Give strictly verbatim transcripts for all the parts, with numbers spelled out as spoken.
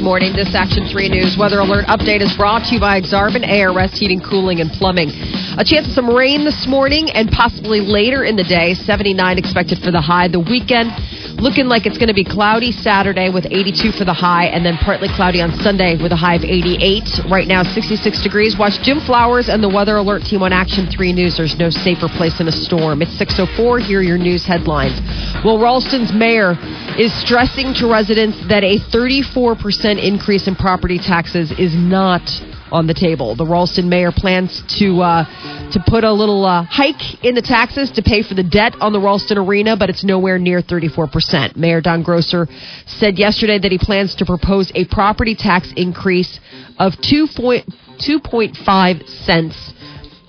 Morning. This Action three News Weather Alert update is brought to you by Xarvin A R S Heating, Cooling, and Plumbing. A chance of some rain this morning and possibly later in the day. seventy-nine expected for the high. The weekend looking like it's going to be cloudy Saturday with eighty-two for the high, and then partly cloudy on Sunday with a high of eighty-eight. Right now, sixty-six degrees. Watch Jim Flowers and the Weather Alert team on Action three News. There's no safer place in a storm. It's six oh four. Here are your news headlines. Well, Ralston's mayor is stressing to residents that a thirty-four percent increase in property taxes is not on the table. The Ralston mayor plans to uh, to put a little uh, hike in the taxes to pay for the debt on the Ralston Arena, but it's nowhere near thirty-four percent. Mayor Don Grosser said yesterday that he plans to propose a property tax increase of two point five cents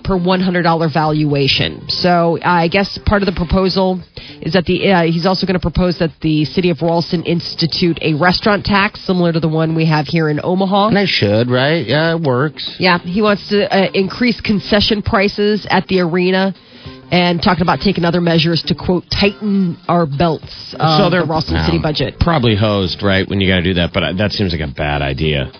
per one hundred dollars valuation. So uh, I guess part of the proposal is that the uh, he's also going to propose that the city of Ralston institute a restaurant tax similar to the one we have here in Omaha. And they should, right? Yeah, it works. Yeah, he wants to uh, increase concession prices at the arena and talking about taking other measures to, quote, tighten our belts uh, so they're the Ralston no, city budget. Probably hosed, right, when you got to do that, but uh, that seems like a bad idea.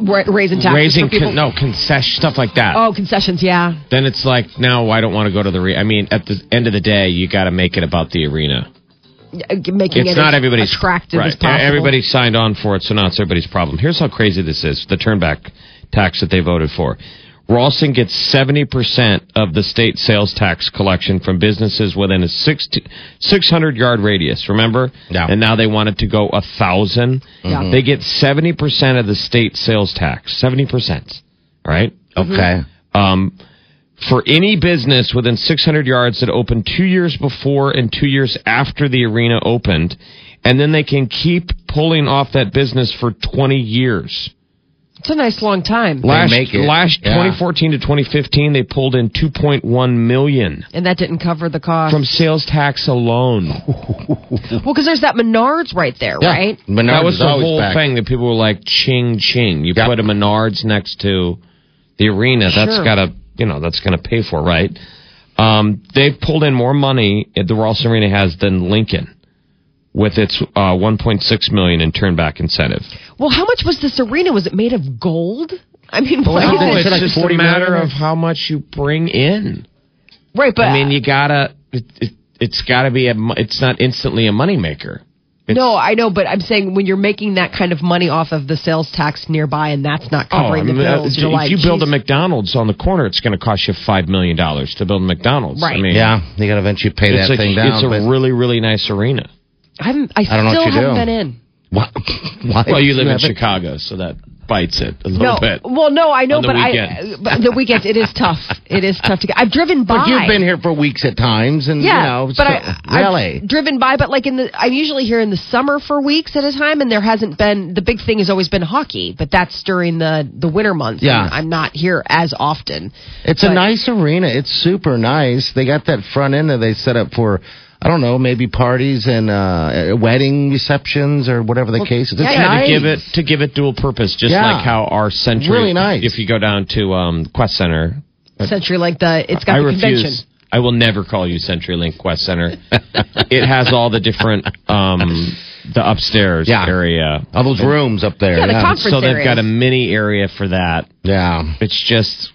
Ra- raising taxes raising for people. Con- no concession stuff like that. Oh, concessions, yeah. Then it's like, no, I don't want to go to the. Re- I mean, at the end of the day, you got to make it about the arena. Making it's it not as attractive right. as possible. Everybody signed on for it, so now it's everybody's problem. Here's how crazy this is: the turnback tax that they voted for. Ralston gets seventy percent of the state sales tax collection from businesses within a six hundred yard radius. Remember, yeah. And now they want it to go a thousand. Yeah. They get seventy percent of the state sales tax. Seventy percent. Right? Okay. Mm-hmm. Um, for any business within six hundred yards that opened two years before and two years after the arena opened, and then they can keep pulling off that business for twenty years. It's a nice long time. Last, last yeah. twenty fourteen to twenty fifteen, they pulled in two point one million dollars. And that didn't cover the cost? From sales tax alone. Well, because there's that Menards right there, yeah. right? Menards that was the whole back. thing that people were like, ching, ching. You yep. put a Menards next to the arena, that's sure. got to, you know, that's going to pay for, right? Um, they've pulled in more money at the Ralston Arena has than Lincoln. With its uh, one point six million dollars in turnback incentive. Well, how much was this arena? Was it made of gold? I mean, well, no, it's, it's just a matter of how much you bring in, right? But I mean, you gotta it, it, it's gotta be a it's not instantly a moneymaker. No, I know, but I'm saying when you're making that kind of money off of the sales tax nearby, and that's not covering oh, I mean, the bills. If, like, if you geez. build a McDonald's on the corner, it's going to cost you five million dollars to build a McDonald's. Right? I mean, yeah, you got to eventually pay that a, thing down. It's a really really nice arena. I haven't. I, I don't still know what you haven't do. been in. What? Why? Well, you live you in Chicago, so that bites it a little no, bit. Well, no, I know, but weekends. I but the weekends it is tough. It is tough to get. I've driven by. But you've been here for weeks at times, and yeah, you know, it's but so, I, really. I've driven by, but like in the, I'm usually here in the summer for weeks at a time, and there hasn't been. The big thing has always been hockey, but that's during the the winter months. Yeah, I'm not here as often. It's but, a nice arena. It's super nice. They got that front end that they set up for. I don't know, maybe parties and uh, wedding receptions or whatever the well, case is. It's yeah, nice. to give it to give it dual purpose, just yeah. like how our Century. Really nice. If you go down to um, Quest Center, Century like the it's got I the refuse. Convention. I will never call you CenturyLink Quest Center. It has all the different um, the upstairs yeah. area, all those rooms up there. Yeah, the yeah. conference So areas. They've got a mini area for that. Yeah, it's just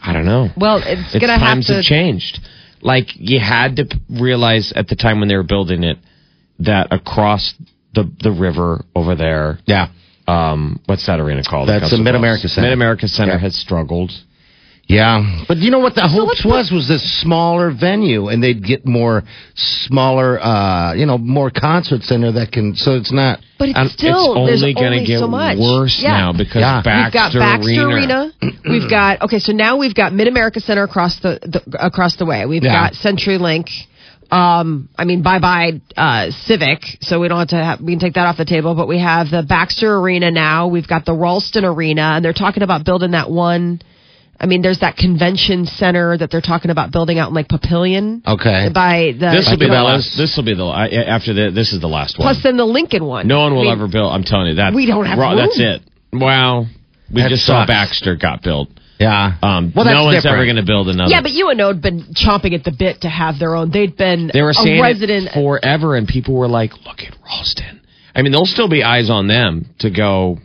I don't know. Well, it's, it's gonna times have to have changed. Like, you had to realize at the time when they were building it that across the the river over there... Yeah. Um, what's that arena called? That's the Mid-America Center. Mid-America Center yeah. has struggled. Yeah. But you know what the so hopes was? Was this smaller venue, and they'd get more smaller, uh, you know, more concerts in there that can... So it's not... But it's um, still... It's only going to get so much. worse yeah. now because yeah. Baxter Arena... We've got Baxter Arena. Arena. We've got... Okay, so now we've got Mid-America Center across the, the across the way. We've yeah. got CenturyLink. Um, I mean, bye-bye uh, Civic, so we don't have to... Have, we can take that off the table, but we have the Baxter Arena now. We've got the Ralston Arena, and they're talking about building that one... I mean, there's that convention center that they're talking about building out in like Papillion. Okay. By the this will be the last. This will be the after the, this is the last one. Plus, then the Lincoln one. No one will I mean, ever build. I'm telling you that we don't have. Raw, that's it. Wow. We that just sucks. saw Baxter got built. Yeah. Um, well, that's no one's different. ever going to build another. Yeah, but you and O had been chomping at the bit to have their own. They'd been they were a resident forever, and people were like, "Look at Ralston." I mean, there'll still be eyes on them to go.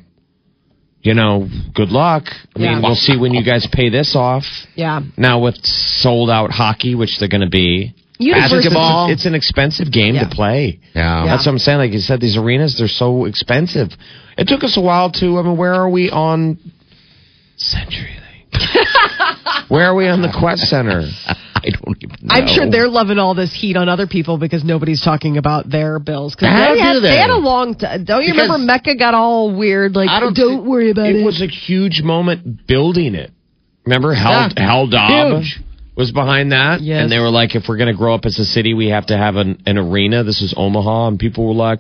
You know, good luck. I yeah. mean, we'll see when you guys pay this off. Yeah. Now with sold-out hockey, which they're going to be. Basketball. It's an expensive game yeah. to play. Yeah. yeah. That's what I'm saying. Like you said, these arenas, they're so expensive. It took us a while to, I mean, where are we on CenturyLink? Where are we on the Quest Center? I don't even know. I'm sure they're loving all this heat on other people because nobody's talking about their bills. Cause How they, had, do they? they had a long time. Don't you because remember Mecca got all weird? Like, I don't, don't worry about it. It was a huge moment building it. Remember Hal, yeah. Hal Dobb huge. was behind that? Yes. And they were like, if we're going to grow up as a city, we have to have an, an arena. This is Omaha. And people were like,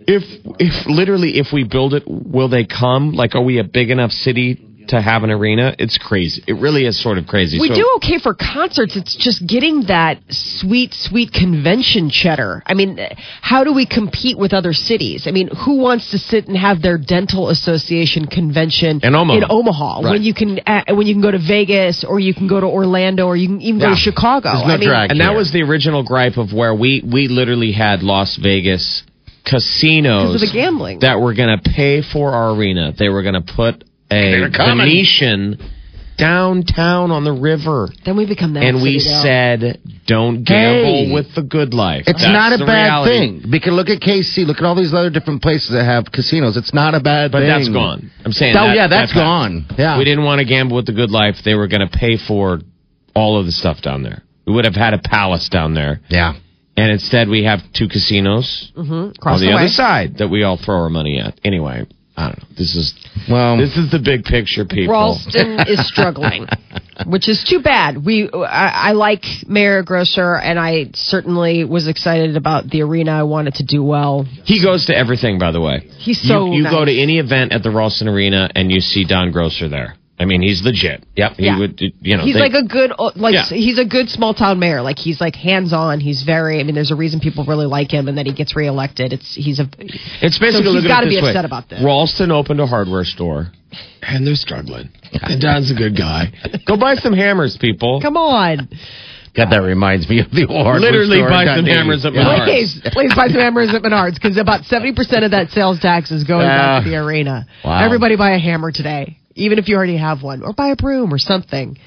if if literally if we build it, will they come? Like, are we a big enough city to have an arena? It's crazy. It really is sort of crazy. We so, do okay for concerts. It's just getting that sweet, sweet convention cheddar. I mean, how do we compete with other cities? I mean, who wants to sit and have their dental association convention in Omaha, in Omaha right. when you can uh, when you can go to Vegas or you can go to Orlando or you can even yeah. go to Chicago? There's no I mean, drag and here. That was the original gripe of where we, we literally had Las Vegas casinos because of the gambling that were going to pay for our arena. They were going to put a Venetian downtown on the river. Then we become that. And we said, don't gamble hey, with the good life. It's That's not a bad reality. thing. We can look at K C, look at all these other different places that have casinos. It's not a bad but thing. But that's gone. I'm saying oh, that. Oh, yeah, that's that gone. Yeah. We didn't want to gamble with the good life. They were going to pay for all of the stuff down there. We would have had a palace down there. Yeah. And instead, we have two casinos mm-hmm. on the, the other side that we all throw our money at. Anyway. I don't know. This is well. This is the big picture, people. Ralston is struggling, which is too bad. We, I, I like Mayor Grosser, and I certainly was excited about the arena. I wanted to do well. He goes to everything, by the way. He's so. You, you nice. go to any event at the Ralston Arena, and you see Don Grosser there. I mean, he's legit. Yep. He yeah. would. You know. He's they, like a good. Like yeah. he's a good small town mayor. Like he's like hands on. He's very. I mean, there's a reason people really like him, and that he gets reelected. It's he's a. It's basically so he's got to be upset way. about this. Ralston opened a hardware store, and they're struggling. And Don's a good guy. Go buy some hammers, people. Come on. God, that reminds me of the hardware Literally store. Literally buy some Dundee. hammers at Menards. Please, please buy some hammers at Menards because about seventy percent of that sales tax is going uh, back to the arena. Wow. Everybody buy a hammer today. even if you already have one, or buy a broom or something.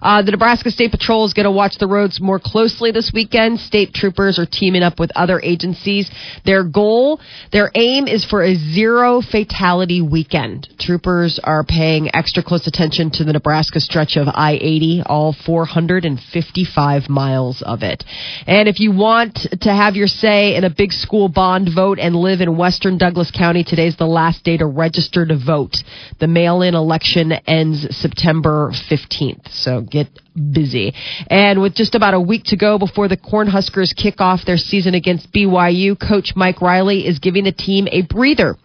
Uh, the Nebraska State Patrol is going to watch the roads more closely this weekend. State troopers are teaming up with other agencies. Their goal, their aim is for a zero fatality weekend. Troopers are paying extra close attention to the Nebraska stretch of I eighty, all four hundred fifty-five miles of it. And if you want to have your say in a big school bond vote and live in western Douglas County, today's the last day to register to vote. The mail-in election ends September fifteenth, so get busy. And with just about a week to go before the Cornhuskers kick off their season against B Y U, Coach Mike Riley is giving the team a breather.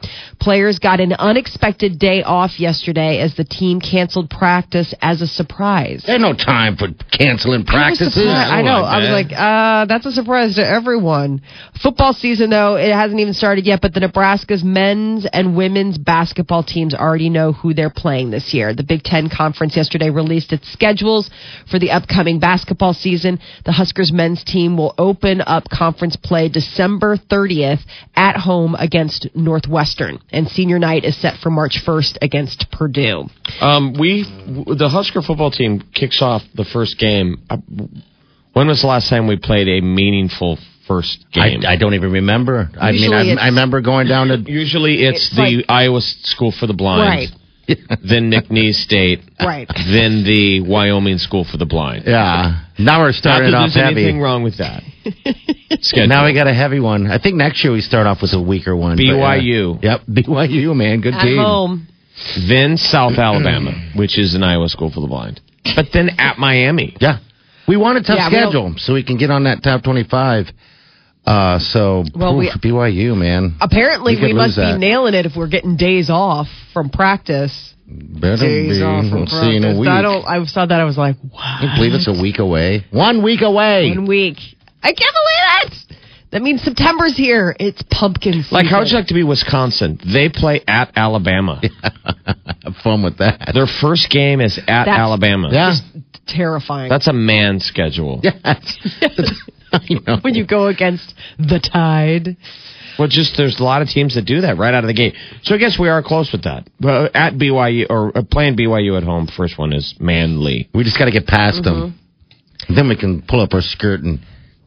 Players got an unexpected day off yesterday as the team canceled practice as a surprise. There's no time for canceling practices. I, I know. I was like, uh, that's a surprise to everyone. Football season, though, it hasn't even started yet, but the Nebraska's men's and women's basketball teams already know who they're playing this year. The Big Ten Conference yesterday released its schedules for the upcoming basketball season. The Huskers men's team will open up conference play December thirtieth at home against Northwestern. And senior night is set for March first against Purdue. Um, we The Husker football team kicks off the first game. When was the last time we played a meaningful first game? I, I don't even remember. Usually I mean, I, I remember going down to... Usually it's, it's the like, Iowa School for the Blind. Right. Then Nickney State. Right. Then the Wyoming School for the Blind. Yeah. Now we're starting off heavy. There's anything wrong with that. Now we got a heavy one. I think next year we start off with a weaker one. B Y U. But, uh, yep. B Y U, man. Good At team. At home. Then South Alabama, which is an Iowa School for the Blind. But then at Miami. Yeah. We want a tough yeah, schedule so we can get on that top twenty-five. Uh, so, well, oof, we, B Y U, man. Apparently, we, we must be that. nailing it if we're getting days off from practice. Better days be. off from we'll practice. See in a week. I, don't, I saw that. I was like, what? I can't believe it's a week away. One week away. One week. I can't believe it. That means September's here. It's pumpkin season. Like, how would you like to be Wisconsin? They play at Alabama. Have fun with that. Their first game is at That's Alabama. Yeah. Terrifying. That's a man schedule. Yes. You know. When you go against the tide. Well, just there's a lot of teams that do that right out of the gate. So I guess we are close with that. But at B Y U, or playing B Y U at home, first one is Manly. We just got to get past mm-hmm. them. Then we can pull up our skirt and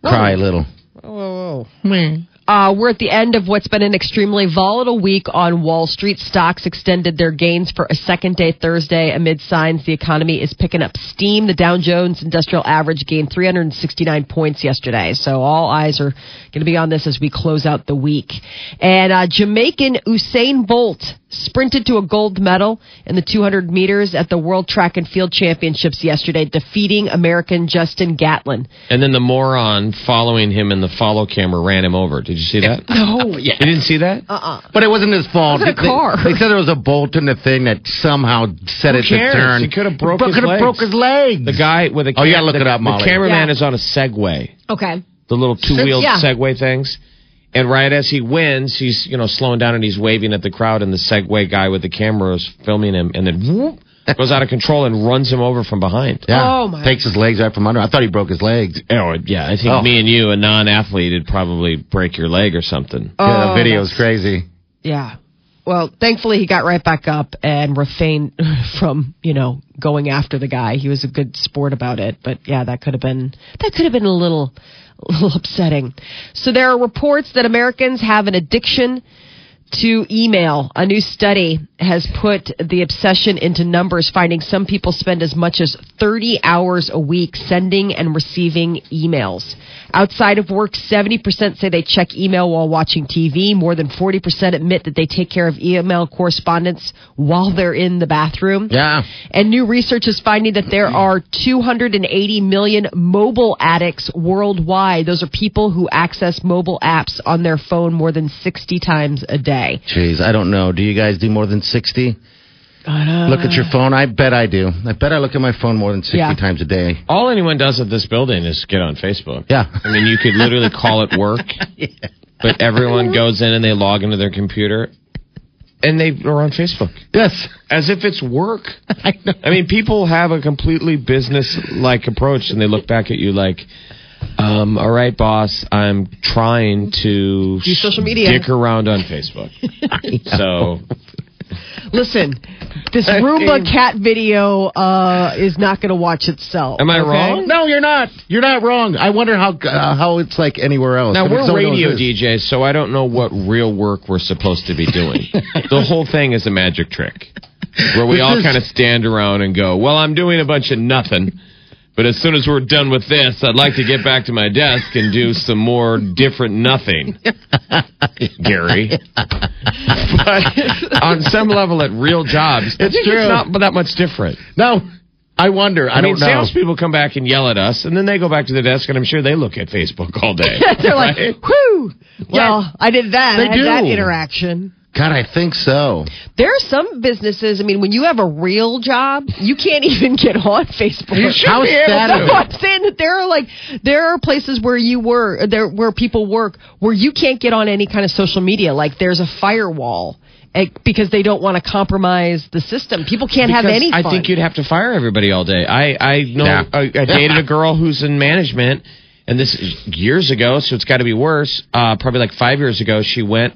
cry oh. a little. Oh, oh, oh. Mm. Uh, we're at the end of what's been an extremely volatile week on Wall Street. Stocks extended their gains for a second day Thursday amid signs the economy is picking up steam. The Dow Jones Industrial Average gained three hundred sixty-nine points yesterday. So all eyes are going to be on this as we close out the week. And uh, Jamaican Usain Bolt sprinted to a gold medal in the two hundred meters at the World Track and Field Championships yesterday, defeating American Justin Gatlin. And then the moron following him in the follow camera ran him over. Did you see that? No. You didn't see that? Uh-uh. But it wasn't his fault. It was a they, car. They said there was a bolt in the thing that somehow set Who it cares? to turn. He could have broke, his, legs. broke his legs. The guy with a camera. Oh, you got to look the, it up, Molly. The cameraman yeah. is on a Segway. Okay. The little two-wheeled yeah. Segway things. And right as he wins, he's, you know, slowing down and he's waving at the crowd, and the Segway guy with the camera is filming him, and then whoop, goes out of control and runs him over from behind. Yeah. Oh, my. Takes his legs right from under. I thought he broke his legs. Oh, yeah, I think oh. me and you, a non-athlete, would probably break your leg or something. Oh, yeah, that video was crazy. Yeah. Well, thankfully, he got right back up and refrained from, you know, going after the guy. He was a good sport about it. But, yeah, that could have been that could have been a little... a little upsetting. So there are reports that Americans have an addiction to email. A new study has put the obsession into numbers, finding some people spend as much as thirty hours a week sending and receiving emails. Outside of work, seventy percent say they check email while watching T V. More than forty percent admit that they take care of email correspondence while they're in the bathroom. Yeah. And new research is finding that there are two hundred eighty million mobile addicts worldwide. Those are people who access mobile apps on their phone more than sixty times a day. Jeez, I don't know. Do you guys do more than sixty? Uh, look at your phone? I bet I do. I bet I look at my phone more than sixty yeah. times a day. All anyone does at this building is get on Facebook. Yeah. I mean, you could literally call it work, yeah. but everyone goes in and they log into their computer, and they are on Facebook. Yes. As if it's work. I know. I mean, people have a completely business-like approach, and they look back at you like... Um, all right, boss, I'm trying to do social media. Dick around on Facebook. So, listen, This Roomba cat video uh, is not going to watch itself. Am I okay? wrong? No, you're not. You're not wrong. I wonder how uh, how it's like anywhere else. Now, I mean, we're so radio D Js, so I don't know what real work we're supposed to be doing. The whole thing is a magic trick where we this all kind of stand around and go, well, I'm doing a bunch of nothing. But as soon as we're done with this, I'd like to get back to my desk and do some more different nothing, Gary. But on some level, at real jobs, it's, true. it's not that much different. No, I wonder. I, I mean, don't know. Salespeople come back and yell at us, and then they go back to the desk, and I'm sure they look at Facebook all day. They're like, right? whoo, well, I did that. They I had do. that interaction. God, I think so. There are some businesses, I mean, when you have a real job, you can't even get on Facebook. You should How's be able that to. I'm saying that there are, like, there are places where you were, there where people work, where you can't get on any kind of social media. Like, there's a firewall because they don't want to compromise the system. People can't because have any fun. I think you'd have to fire everybody all day. I, I know nah. I, I dated a girl who's in management, and this is years ago, so it's got to be worse. Uh, probably like five years ago, she went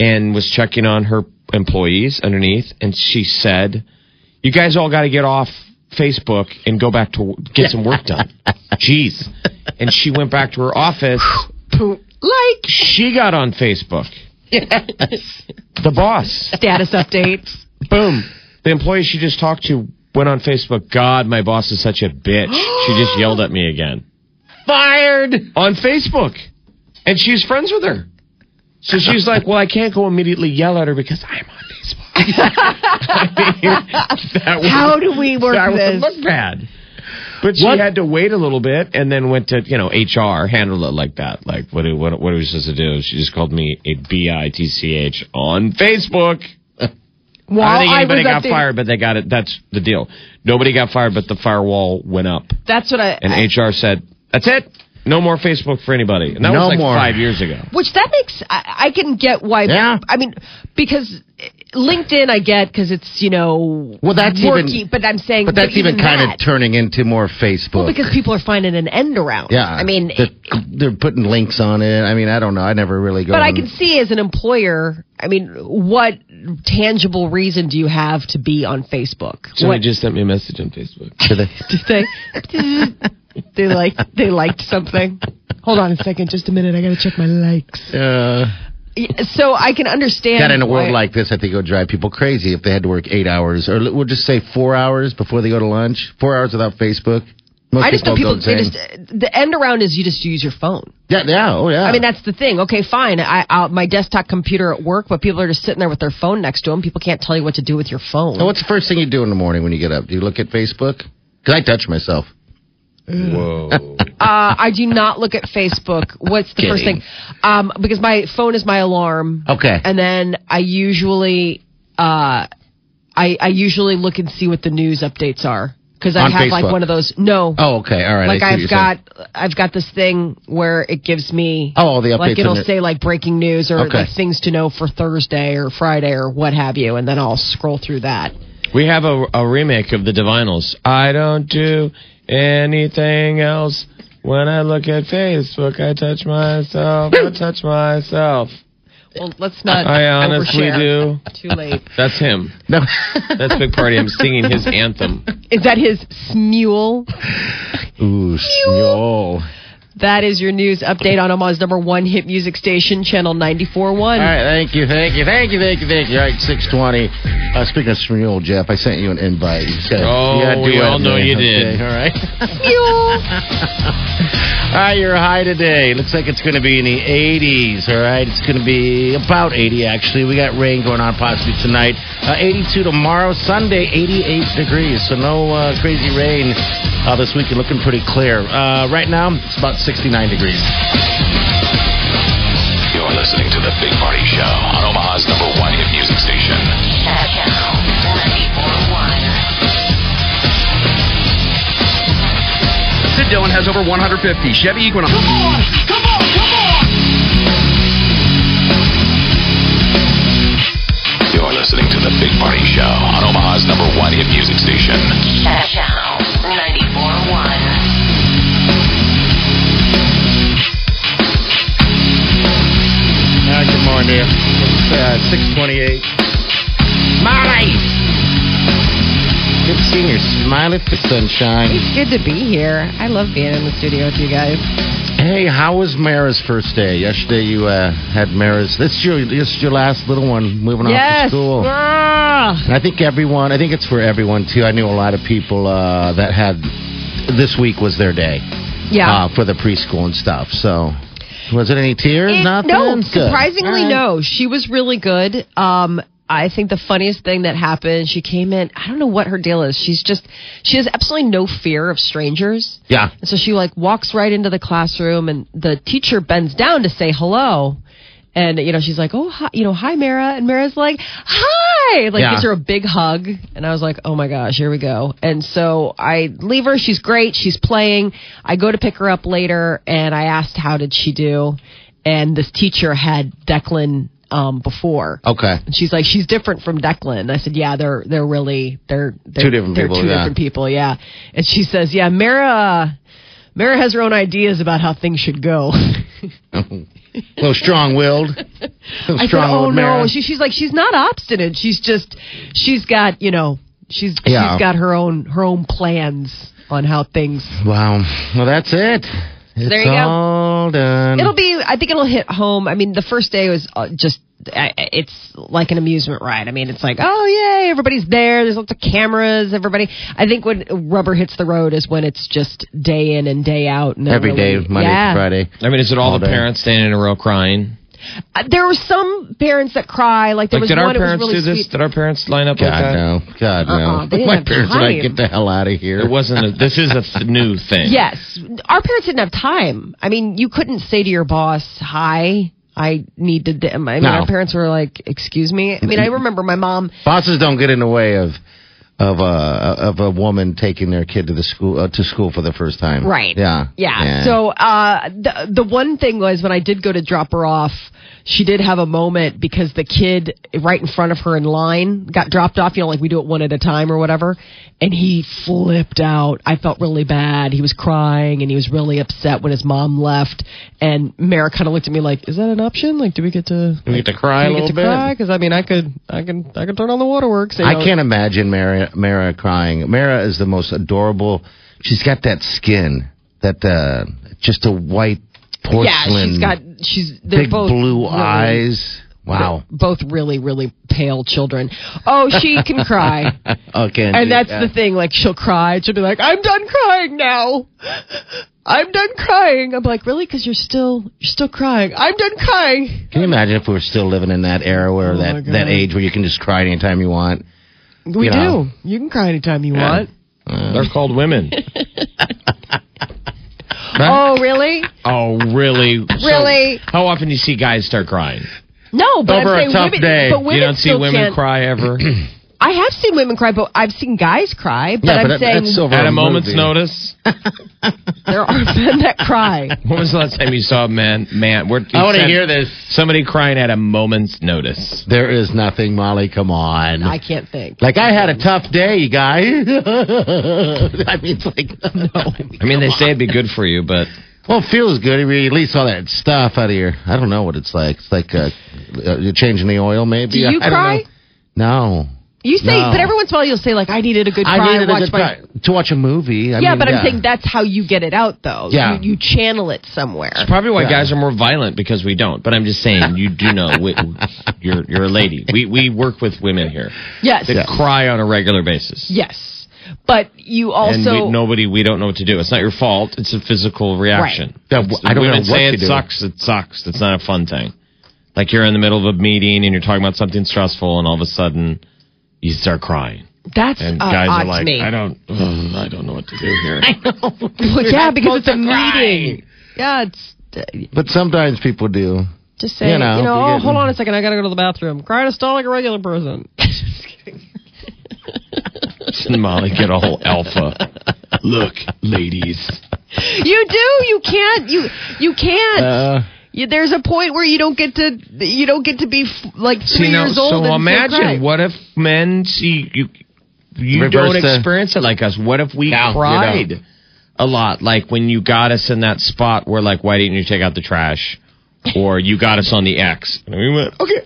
and was checking on her employees underneath, and she said, you guys all got to get off Facebook and go back to get some work done. Jeez. And she went back to her office. Like, she got on Facebook. Yes. The boss. Status updates. Boom. The employee she just talked to went on Facebook. God, my boss is such a bitch. She just yelled at me again. Fired. On Facebook. And she's friends with her. So she's like, well, I can't go immediately yell at her because I'm on Facebook. I mean, that would, How do we work that this? That would look bad. But she what? had to wait a little bit and then went to, you know, H R, handled it like that. Like, what, what, what are we supposed to do? She just called me a B I T C H on Facebook. Well, I don't think anybody got the- fired, but they got it. That's the deal. Nobody got fired, but the firewall went up. That's what I... And I, H R said, that's it. No more Facebook for anybody. And that no was like more. five years ago. Which that makes, I, I can get why. Yeah. I mean, because LinkedIn I get because it's, you know, well, that's worky, even, but I'm saying. But that's but even, even kind that, of turning into more Facebook. Well, because people are finding an end around. Yeah. I mean. They're, it, they're putting links on it. I mean, I don't know. I never really go. But on. I can see as an employer, I mean, what tangible reason do you have to be on Facebook? Somebody just sent me a message on Facebook. Did they? They like they liked something. Hold on a second, just a minute. I got to check my likes. Uh, so I can understand. That in a world like this, I think it would drive people crazy if they had to work eight hours, or we'll just say four hours before they go to lunch. Four hours without Facebook. Most I just know people. They just, the end around is you just use your phone. Yeah, yeah, oh yeah. I mean that's the thing. Okay, fine. I, I my desktop computer at work, but people are just sitting there with their phone next to them. People can't tell you what to do with your phone. Now, what's the first thing you do in the morning when you get up? Do you look at Facebook? Because I touch myself. Whoa. uh, I do not look at Facebook. What's the Kidding. first thing? Um, because my phone is my alarm. Okay. And then I usually uh, I, I usually look and see what the news updates are. Because I have Facebook. like one of those. No. Oh, okay. All right. Like I've got saying. I've got this thing where it gives me. Oh, all the updates. Like it'll say it. like breaking news or okay. like things to know for Thursday or Friday or what have you. And then I'll scroll through that. We have a, a remake of the Divinals. I don't do anything else. When I look at Facebook, I touch myself. I touch myself. Well, let's not I honestly overshare. do. Too late. That's him. No. That's Big Party. I'm singing his anthem. Is that his Smule? Ooh, Smule. That is your news update on Omaha's number one hit music station, Channel ninety-four point one. All right, thank you, thank you, thank you, thank you, thank you. All right, six twenty. Uh, speaking of Smule, Jeff, I sent you an invite. You said, oh, you we all know you okay, did. All right. Smule. All right, your high today. Looks like it's going to be in the eighties, all right? It's going to be about eighty, actually. We got rain going on possibly tonight. Uh, eighty-two tomorrow, Sunday, eighty-eight degrees. So no uh, crazy rain uh, this week. You're looking pretty clear. Uh, right now, it's about sixty-nine degrees. You're listening to The Big Party Show on Omaha's number one hit music station. ninety-four point one. Sid Dillon has over one hundred fifty Chevy Equinox. Come on! Come on! Come on! You're listening to The Big Party Show on Omaha's number one hit music station. ninety-four point one. Right, good morning, dear. It's uh, six twenty-eight. Mara! seeing your smiley face, sunshine. It's good to be here. I love being in the studio with you guys. Hey, how was Mara's first day? Yesterday you uh, had Mara's. This is your, this is your last little one moving yes. off to school. Ah. And I think everyone, I think it's for everyone, too. I knew a lot of people uh, that had, this week was their day. Yeah. Uh, for the preschool and stuff, so... Was it any tears? It, Nothing? No, surprisingly, right. no. She was really good. Um, I think the funniest thing that happened, she came in, I don't know what her deal is. She's just, she has absolutely no fear of strangers. Yeah. And so she, like, walks right into the classroom, and the teacher bends down to say hello. And, you know, she's like, oh, hi, you know, hi, Mara. And Mara's like, hi. Like, yeah. gives her a big hug. And I was like, oh, my gosh, here we go. And so I leave her. She's great. She's playing. I go to pick her up later, and I asked, how did she do? And this teacher had Declan um, before. Okay. And she's like, she's different from Declan. And I said, yeah, they're they're really, they're, they're two different they're people. Two yeah. different people, yeah. And she says, yeah, Mara... Mara has her own ideas about how things should go. A little strong-willed. A little strong-willed Mara. Oh, no. She, she's like, she's not obstinate. She's just, she's got, you know, she's yeah. she's got her own her own plans on how things... Wow. Well, that's it. It's there you all go. Done. It'll be, I think it'll hit home. I mean, the first day was just, it's like an amusement ride. I mean, it's like, oh, yay, everybody's there. There's lots of cameras, everybody. I think when rubber hits the road is when it's just day in and day out. And Every really, day, Monday yeah. to Friday. I mean, is it all, all the day. Parents standing in a row crying? Uh, there were some parents that cry. Like, there like was did one, our parents really do this? Sweet. Did our parents line up God, like that? No. God, uh-uh, no. My parents were like, get the hell out of here. It wasn't. A, this is a th- new thing. Yes. Our parents didn't have time. I mean, you couldn't say to your boss, hi, I need to... D-. I mean, no. Our parents were like, excuse me. I mean, I remember my mom... Bosses don't get in the way of... Of a of a woman taking their kid to the school uh, to school for the first time, right? Yeah, yeah. yeah. So uh, the the one thing was when I did go to drop her off, she did have a moment because the kid right in front of her in line got dropped off. You know, like we do it one at a time or whatever, and he flipped out. I felt really bad. He was crying and he was really upset when his mom left. And Mara kind of looked at me like, "Is that an option? Like, do we get to do we get to cry a little bit? Because I mean, I could I can I can turn on the waterworks. You know? I can't imagine Mara." Mara crying. Mara is the most adorable. She's got that skin, that uh, just a white porcelain. Yeah, she's got she's they're big both blue really, eyes. Wow, both really really pale children. Oh, she can cry. Okay, and she, that's yeah. the thing. Like she'll cry. She'll be like, "I'm done crying now. I'm done crying." I'm like, "Really? Because you're still you're still crying. I'm done crying." Can you imagine if we were still living in that era where oh that that age where you can just cry anytime you want? We you know. do. You can cry anytime you yeah. want. Uh, They're called women. Oh, really? Oh, really? Really? So, how often do you see guys start crying? No, but over I'm a tough women, day, but you don't see women can't. cry ever. I have seen women cry, but I've seen guys cry. But yeah, I'm but saying that's over at a, a moment's notice. There are men that cry. When was the last time you saw a man? Man, we're, I want to hear this. Somebody crying at a moment's notice. There is nothing, Molly. Come on. I can't think. Like I had a tough day, you guys. I mean, it's like no. I mean, they on. say it'd be good for you, but. Well, it feels good. You release all that stuff out of your. I don't know what it's like. It's like uh, you're changing the oil, maybe. Do you I, I cry? Don't know. No. You say, no. But every once in a while you'll say, like, I needed a good cry. I needed watch a good my... cry. To watch a movie. I yeah, mean, but I'm yeah. saying that's how you get it out, though. Yeah. You, you channel it somewhere. It's probably why yeah. guys are more violent, because we don't. But I'm just saying, you do know. We, you're you're a lady. We we work with women here. Yes. They yeah. cry on a regular basis. Yes. But you also... And we, nobody, we don't know what to do. It's not your fault. It's a physical reaction. Right. That, I don't women know what say to it do. sucks. It sucks. It's not a fun thing. Like, you're in the middle of a meeting, and you're talking about something stressful, and all of a sudden... You start crying. That's and guys uh, odd are like, to me. I don't, ugh, I don't know what to do here. I know. Well, yeah, because it's a meeting. Yeah, it's. Uh, but sometimes people do. Just say, you know, you know oh, getting... hold on a second, I gotta go to the bathroom. Cry to stall like a regular person. Just kidding. Molly, get a whole alpha. Look, ladies. You do. You can't. You you can't. Uh, You, there's a point where you don't get to you don't get to be f- like three you know, years old. So and imagine what if men see you you Reverse don't the, experience it like us. What if we no, cried a lot, like when you got us in that spot where like why didn't you take out the trash, or you got us on the X and we went okay,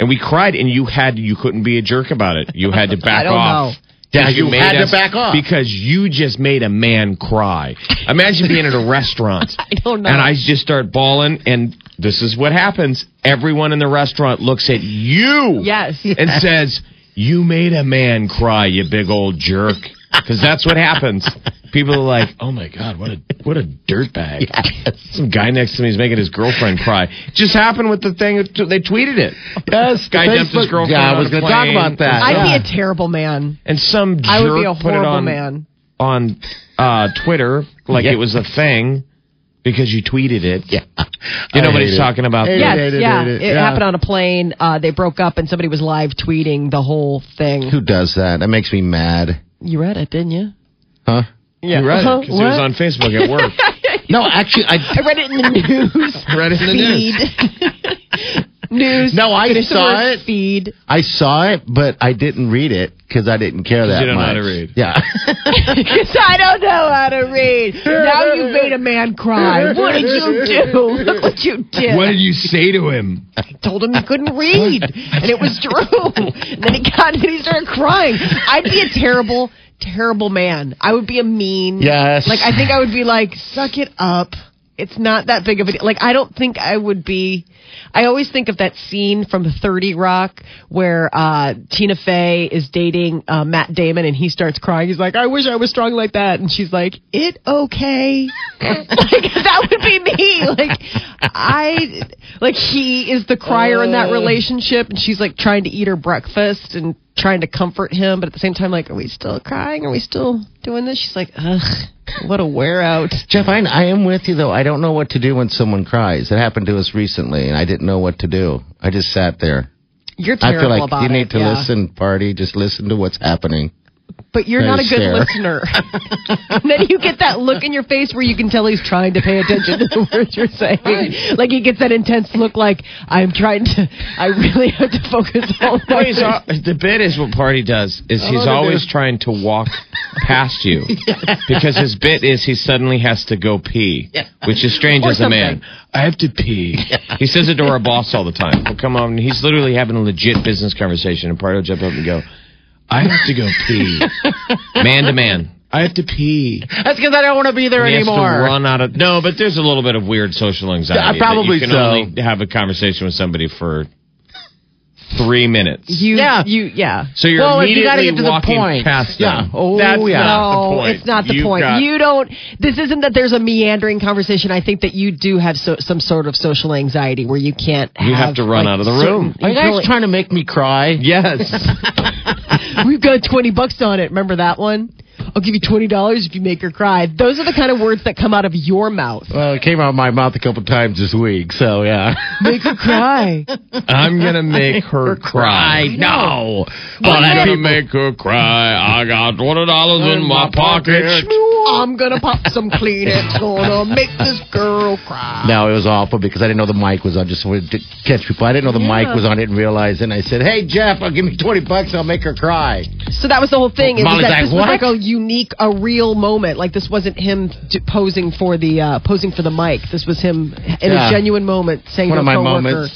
and we cried and you had you couldn't be a jerk about it. You had to back I don't off. Know. Yeah, you, you made had us, to back off. Because you just made a man cry. Imagine being at a restaurant. I don't know. And I just start bawling, and this is what happens. Everyone in the restaurant looks at you yes. and says, you made a man cry, you big old jerk. Because that's what happens. People are like, oh, my God, what a what a dirtbag. Yes. Some guy next to me is making his girlfriend cry. Just happened with the thing. They tweeted it. Yes. Guy dumped his girlfriend yeah, I was going to talk about that. I'd yeah. be a terrible man. And some jerk I would be a put it on, man. on uh, Twitter like yeah. it was a thing because you tweeted it. Yeah. You know, nobody's talking about that. Yes, it, yeah. It, it, it yeah. happened on a plane. Uh, they broke up, and somebody was live tweeting the whole thing. Who does that? That makes me mad. You read it, didn't you? Huh? Yeah. You read it, because uh-huh. it was on Facebook at work. No, actually, I... I read it in the news. I read it in the news. News. No, I saw it. Feed. I saw it, but I didn't read it, because I didn't care that much. You don't know how to read. Yeah. Because I don't know how to read. Now you made a man cry. What did you do? Look what you did. What did you say to him? I told him he couldn't read, and it was true. And then he got and he started crying. I'd be a terrible... terrible man. I would be a mean. Yes. Like, I think I would be like, suck it up. It's not that big of a deal. Like, I don't think I would be... I always think of that scene from thirty rock where uh, Tina Fey is dating uh, Matt Damon and he starts crying. He's like, I wish I was strong like that. And she's like, it okay. Like, that would be me. Like, I... Like, he is the crier uh, in that relationship, and she's, like, trying to eat her breakfast and trying to comfort him, but at the same time, like, are we still crying? Are we still doing this? She's like, ugh, what a wear out. Jeff, I, I am with you, though. I don't know what to do when someone cries. It happened to us recently, and I didn't know what to do. I just sat there. You're terrible about it. I feel like you need it, to yeah. listen, party. Just listen to what's happening. But you're not a good stare. listener. And then you get that look in your face where you can tell he's trying to pay attention to the words you're saying. Right. Like, he gets that intense look like, I'm trying to, I really have to focus on that. The bit is what Party does, is oh, he's always do. trying to walk past you. Yeah. Because his bit is he suddenly has to go pee, yeah. which is strange or as something. a man. I have to pee. Yeah. He says it to our boss all the time. Well, come on, he's literally having a legit business conversation, and Party will jump up and go, I have to go pee. Man to man. I have to pee. That's because I don't want to be there he anymore. Has to run out of, no, but there's a little bit of weird social anxiety. I probably that you can so. only have a conversation with somebody for three minutes. You, yeah. You, yeah. So you're well, immediately you get to walking the point. past them. Yeah. Oh, That's yeah. not no, the point. It's not the You've point. You don't, this isn't that there's a meandering conversation. I think that you do have so, some sort of social anxiety where you can't have. You have to run like, out of the room. Certain, Are you guys really, trying to make me cry? Yes. We've got twenty bucks on it. Remember that one? I'll give you twenty dollars if you make her cry. Those are the kind of words that come out of your mouth. Well, it came out of my mouth a couple times this week, so yeah. Make her cry. I'm going to make her cry. No. Well, Let me make her cry. I got twenty dollars in, in my, my pocket. pocket. I'm going to pop some Kleenex. Going to make this girl cry. No, it was awful because I didn't know the mic was on. Just wanted to catch people. I didn't know the yeah. mic was on. I didn't realize it. And I said, hey, Jeff, I'll give me twenty bucks. I'll make her cry. So that was the whole thing. Well, Molly's like, what? Was like a unique, a real moment. Like, this wasn't him d- posing for the uh, posing for the mic. This was him in yeah. a genuine moment saying One to a coworker,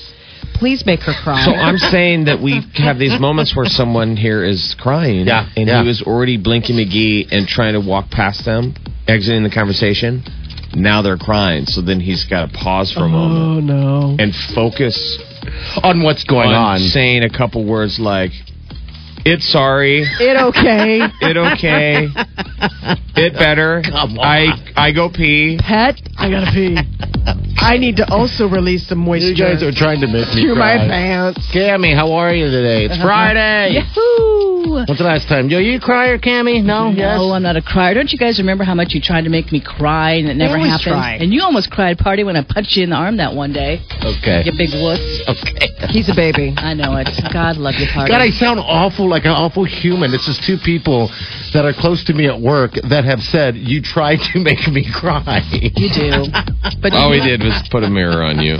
please make her cry. So I'm saying that we have these moments where someone here is crying, yeah. and yeah. he was already Blinky McGee and trying to walk past them, exiting the conversation. Now they're crying, so then he's got to pause for a oh, moment. Oh, no. And focus on what's going on. on. Saying a couple words like, it's sorry. It okay. It okay. It better. Come on. I, I go pee. Pet, I gotta pee. I need to also release some moisture. You guys are trying to make me through cry. my pants. Cammy, how are you today? It's Friday. Yahoo! When's the last time? Yo, you crier, Cammy? No? No, yes? I'm not a crier. Don't you guys remember how much you tried to make me cry and it never I happened? Try. And you almost cried, Party, when I punched you in the arm that one day. Okay. You big wuss. Okay. He's a baby. I know it. God love you, Party. God, I sound awful. Like an awful human. This is two people that are close to me at work that have said, you tried to make me cry. You do. But All we did was just put a mirror on you.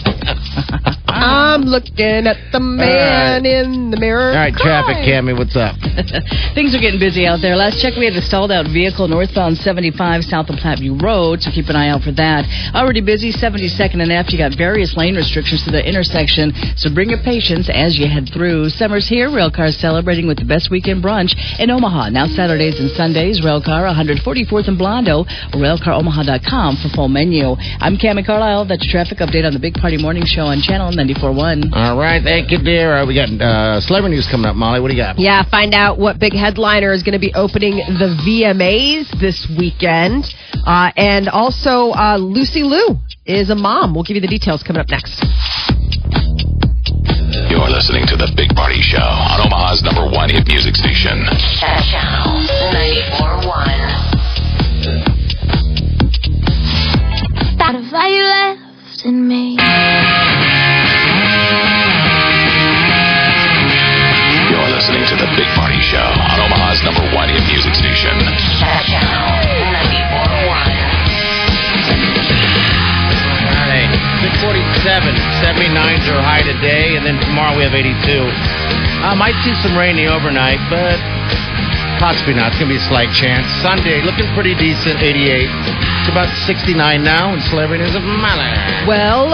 I'm looking at the man right. in the mirror. All right, traffic, Cammie, what's up? Things are getting busy out there. Last check, we had a stalled-out vehicle northbound seventy-five south of Platteview Road, so keep an eye out for that. Already busy, seventy-second and F. You got various lane restrictions to the intersection, so bring your patience as you head through. Summer's here. Railcar's celebrating with the best weekend brunch in Omaha. Now Saturdays and Sundays, Railcar one forty-fourth and Blondo, railcar omaha dot com for full menu. I'm Cammie Carlisle. That's your traffic update on the Big Party Morning Show on Channel ninety-four point one. All right. Thank you, dear. All right, we got uh, celebrity news coming up, Molly. What do you got? Yeah, find out what big headliner is going to be opening the V M As this weekend. Uh, and also, uh, Lucy Liu is a mom. We'll give you the details coming up next. You're listening to The Big Party Show on Omaha's number one hit music station. Channel ninety-four point one. Thought if I left in me. You're listening to The Big Party Show on Omaha's number one hit music station. Channel ninety-four point one. six forty-seven, seventy-nines are high today, and then tomorrow we have eighty-two. I uh, might see some rain the overnight, but possibly not. It's going to be a slight chance. Sunday, looking pretty decent, eighty-eight. It's about sixty-nine now, and celebrity news of Mala. Well,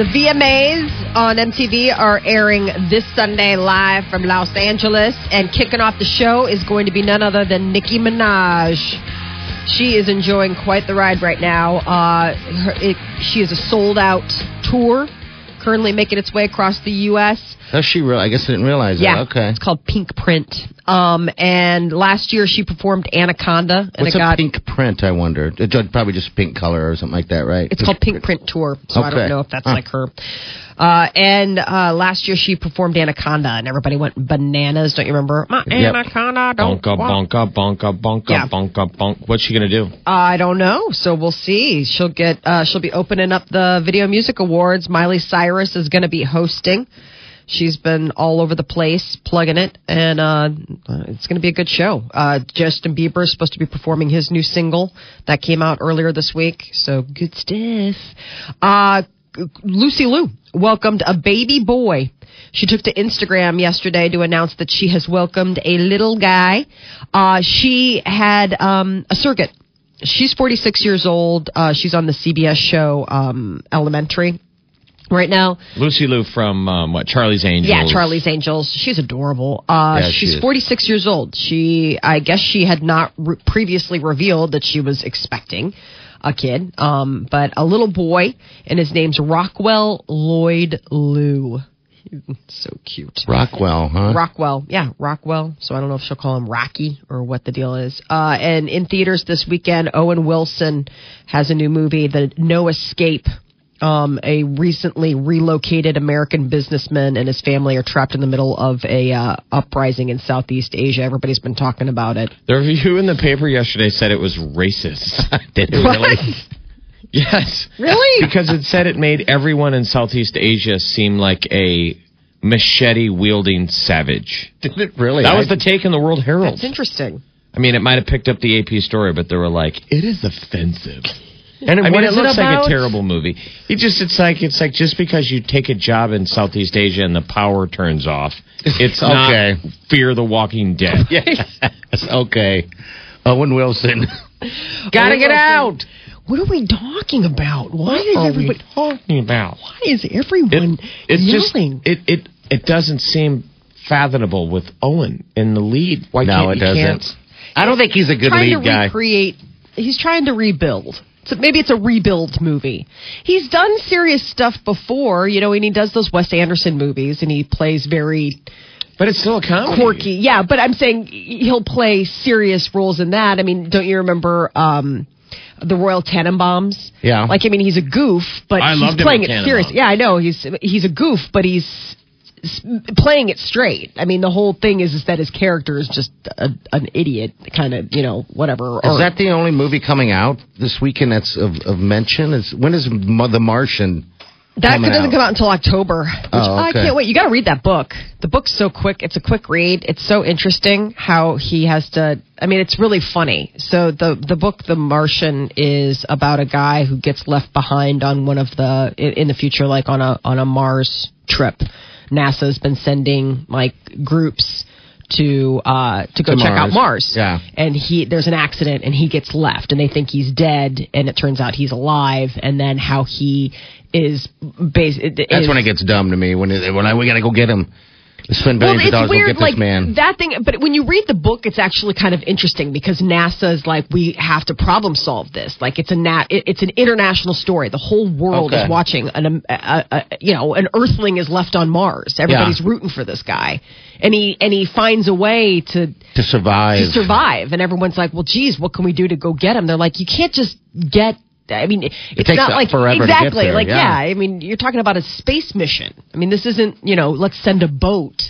the V M As on M T V are airing this Sunday live from Los Angeles, and kicking off the show is going to be none other than Nicki Minaj. She is enjoying quite the ride right now. Uh, her, it, she is a sold-out tour, currently making its way across the U S Oh, she really? I guess I didn't realize that. Yeah. Okay. It's called Pink Print. Um, and last year she performed Anaconda. And What's it a got, Pink Print, I wonder? It's probably just pink color or something like that, right? It's Pink called Pink Print, Print Tour, so okay. I don't know if that's huh. like her. Uh, and uh, last year she performed Anaconda, and everybody went bananas. Don't you remember? My yep. Anaconda, don't bonka, want... bonka, bonka, bonka, yeah. bonka, bonk. What's she going to do? I don't know, so we'll see. She'll get. Uh, she'll be opening up the Video Music Awards. Miley Cyrus is going to be hosting. She's been all over the place plugging it, and uh, it's going to be a good show. Uh, Justin Bieber is supposed to be performing his new single that came out earlier this week, so good stuff. Uh, Lucy Liu welcomed a baby boy. She took to Instagram yesterday to announce that she has welcomed a little guy. Uh, she had um, a surrogate. She's forty-six years old. Uh, she's on the C B S show um, Elementary. Right now, Lucy Liu from um, what Charlie's Angels. Yeah, Charlie's Angels. She's adorable. Uh, yeah, she's she forty-six years old. She, I guess, she had not re- previously revealed that she was expecting a kid, um, but a little boy, and his name's Rockwell Lloyd Liu. So cute. Rockwell, huh? Rockwell. Yeah, Rockwell. So I don't know if she'll call him Rocky or what the deal is. Uh, and in theaters this weekend, Owen Wilson has a new movie, The No Escape. Um, a recently relocated American businessman and his family are trapped in the middle of a uh, uprising in Southeast Asia. Everybody's been talking about it. The review in the paper yesterday said it was racist. Did it what? Really? Yes. Really? Because it said it made everyone in Southeast Asia seem like a machete-wielding savage. Did it really? That was the take in the World Herald. That's interesting. I mean, it might have picked up the A P story, but they were like, it is offensive. And I mean, what it looks it like a terrible movie. It just it's like it's like just because you take a job in Southeast Asia and the power turns off, it's okay. Not Fear the Walking Dead. Yes. Okay. Owen Wilson. Gotta Owen get Wilson. Out. What are we talking about? Why what is are everybody we talking about? Why is everyone it, it's yelling? Just, it, it it doesn't seem fathomable with Owen in the lead. Why no, can't it doesn't. Can't? I don't think he's a good lead guy. Recreate, he's trying to rebuild. So maybe it's a rebuild movie. He's done serious stuff before, you know, and he does those Wes Anderson movies, and he plays very... But it's still a comedy. Quirky, yeah, but I'm saying he'll play serious roles in that. I mean, don't you remember um, the Royal Tenenbaums? Yeah. Like, I mean, he's a goof, but I he's playing it serious. Yeah, I know. He's he's a goof, but he's... playing it straight. I mean, the whole thing is, is that his character is just a, an idiot, kind of, you know, whatever. Is that the only movie coming out this weekend that's of, of mention? Is, when is Ma- The Martian That doesn't out. come out until October. Which oh, okay. I can't wait. You got to read that book. The book's so quick. It's a quick read. It's so interesting how he has to. I mean, it's really funny. So the the book, The Martian, is about a guy who gets left behind on one of the in the future, like on a on a Mars trip. NASA's been sending like groups to uh, to go to check Mars. out Mars. Yeah. And he there's an accident and he gets left and they think he's dead and it turns out he's alive, and then how he is bas- That's is, when it gets dumb to me, when it, when I, we got to go get him. Spend well, it's dollars, weird, we'll like, man. that thing, but when you read the book, it's actually kind of interesting because NASA is like, we have to problem solve this. Like, it's a nat, it, it's an international story. The whole world okay. is watching. An, a, a, a, you know, an Earthling is left on Mars. Everybody's yeah. rooting for this guy, and he and he finds a way to to survive. To survive, and everyone's like, well, geez, what can we do to go get him? They're like, you can't just get. I mean, it it's takes not like forever exactly to get there, like yeah. yeah. I mean, you're talking about a space mission. I mean, this isn't you know, let's send a boat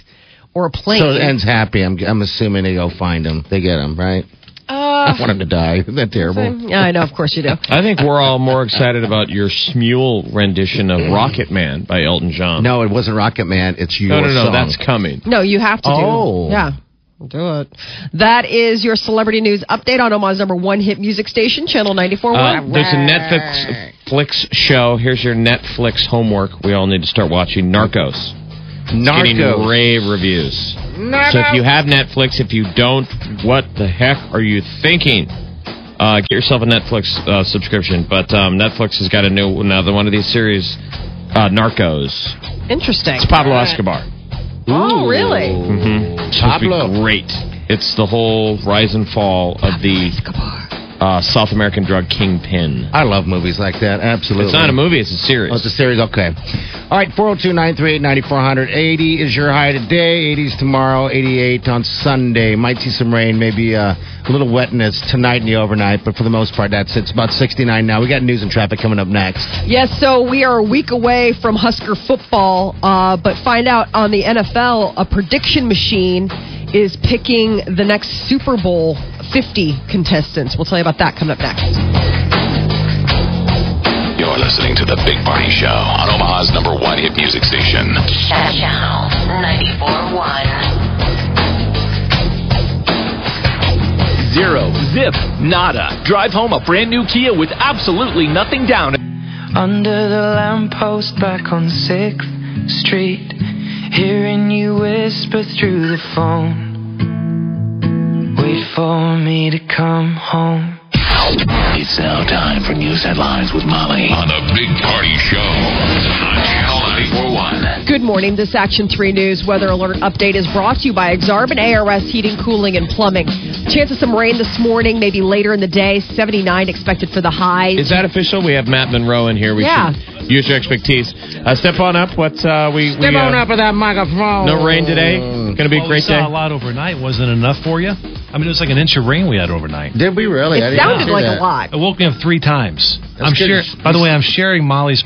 or a plane. So it ends happy. I'm I'm assuming they go find him. They get him right. Uh, I want him to die. Isn't that terrible? Yeah, I know. Of course you do. I think we're all more excited about your Smule rendition of Rocket Man by Elton John. No, it wasn't Rocket Man. It's your song. No, no, no. Song. That's coming. No, you have to do. Oh, yeah. Do it. That is your celebrity news update on Omaha's number one hit music station, Channel ninety-four. Uh, there's a Netflix Netflix show. Here's your Netflix homework. We all need to start watching Narcos. Narcos. It's getting rave reviews. Narcos. So if you have Netflix, if you don't, what the heck are you thinking? Uh, get yourself a Netflix uh, subscription. But um, Netflix has got a new another one of these series, uh, Narcos. Interesting. It's Pablo right. Escobar. Ooh. Oh, really? Mm-hmm. It's supposed to be great. It's the whole rise and fall of the uh, South American drug kingpin. I love movies like that. Absolutely. It's not a movie. It's a series. Oh, it's a series. Okay. All right. four oh two, nine three eight, nine four zero zero. eighty is your high today. eighties tomorrow. eighty-eight on Sunday. Might see some rain. Maybe uh, a little wetness tonight and the overnight. But for the most part, that's it. It's about sixty-nine now. We got news and traffic coming up next. Yes. So we are a week away from Husker football. Uh, but find out on the N F L, a prediction machine is picking the next Super Bowl fifty contestants. We'll tell you about that coming up next. You're listening to The Big Party Show on Omaha's number one hit music station. Channel ninety-four point one. Zero, zip, nada. Drive home a brand new Kia with absolutely nothing down. Under the lamppost back on sixth Street. Hearing you whisper through the phone. Wait for me to come home. It's now time for news headlines with Molly on The Big Party Show on Channel ninety-four point one. Good morning. This Action three News weather alert update is brought to you by Xarvin A R S Heating, Cooling, and Plumbing. Chance of some rain this morning, maybe later in the day. seventy-nine expected for the highs. Is that official? We have Matt Monroe in here. We yeah. should use your expertise. Uh, step on up. What uh, we step we, on uh, up with that microphone. No rain today. It's going to be well, a great we saw day. A lot overnight wasn't enough for you. I mean, it was like an inch of rain we had overnight. Did we really? It I sounded like that. a lot. I woke me up three times. That's I'm sure. By the way, I'm sharing Molly's.